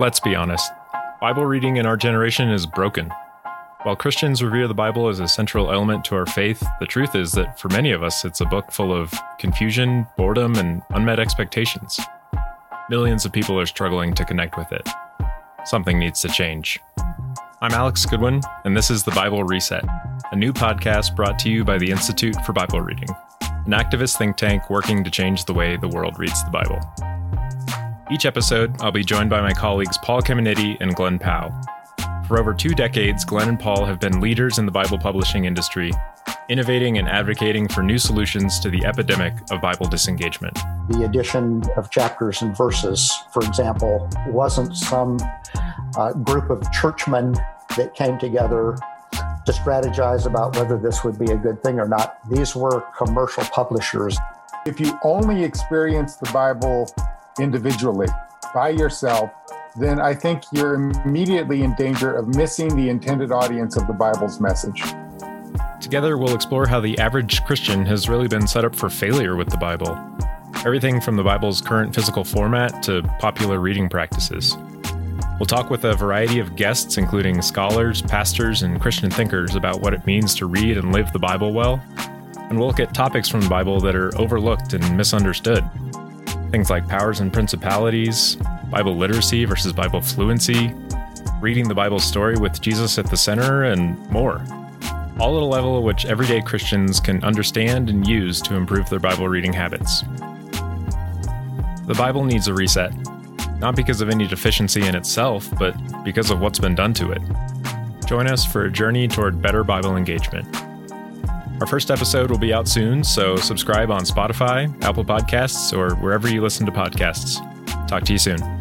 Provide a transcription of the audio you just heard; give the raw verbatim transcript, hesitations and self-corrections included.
Let's be honest. Bible reading in our generation is broken. While Christians revere the Bible as a central element to our faith, the truth is that for many of us, it's a book full of confusion, boredom, and unmet expectations. Millions of people are struggling to connect with it. Something needs to change. I'm Alex Goodwin, and this is The Bible Reset, a new podcast brought to you by the Institute for Bible Reading, an activist think tank working to change the way the world reads the Bible. Each episode, I'll be joined by my colleagues Paul Caminiti and Glenn Powell. For over two decades, Glenn and Paul have been leaders in the Bible publishing industry, innovating and advocating for new solutions to the epidemic of Bible disengagement. The addition of chapters and verses, for example, wasn't some uh, group of churchmen that came together to strategize about whether this would be a good thing or not. These were commercial publishers. If you only experience the Bible individually, by yourself, then I think you're immediately in danger of missing the intended audience of the Bible's message. Together, we'll explore how the average Christian has really been set up for failure with the Bible. Everything from the Bible's current physical format to popular reading practices. We'll talk with a variety of guests, including scholars, pastors, and Christian thinkers about what it means to read and live the Bible well. And we'll look at topics from the Bible that are overlooked and misunderstood. Things like powers and principalities, Bible literacy versus Bible fluency, reading the Bible story with Jesus at the center, and more. All at a level which everyday Christians can understand and use to improve their Bible reading habits. The Bible needs a reset, not because of any deficiency in itself, but because of what's been done to it. Join us for a journey toward better Bible engagement. Our first episode will be out soon, so subscribe on Spotify, Apple Podcasts, or wherever you listen to podcasts. Talk to you soon.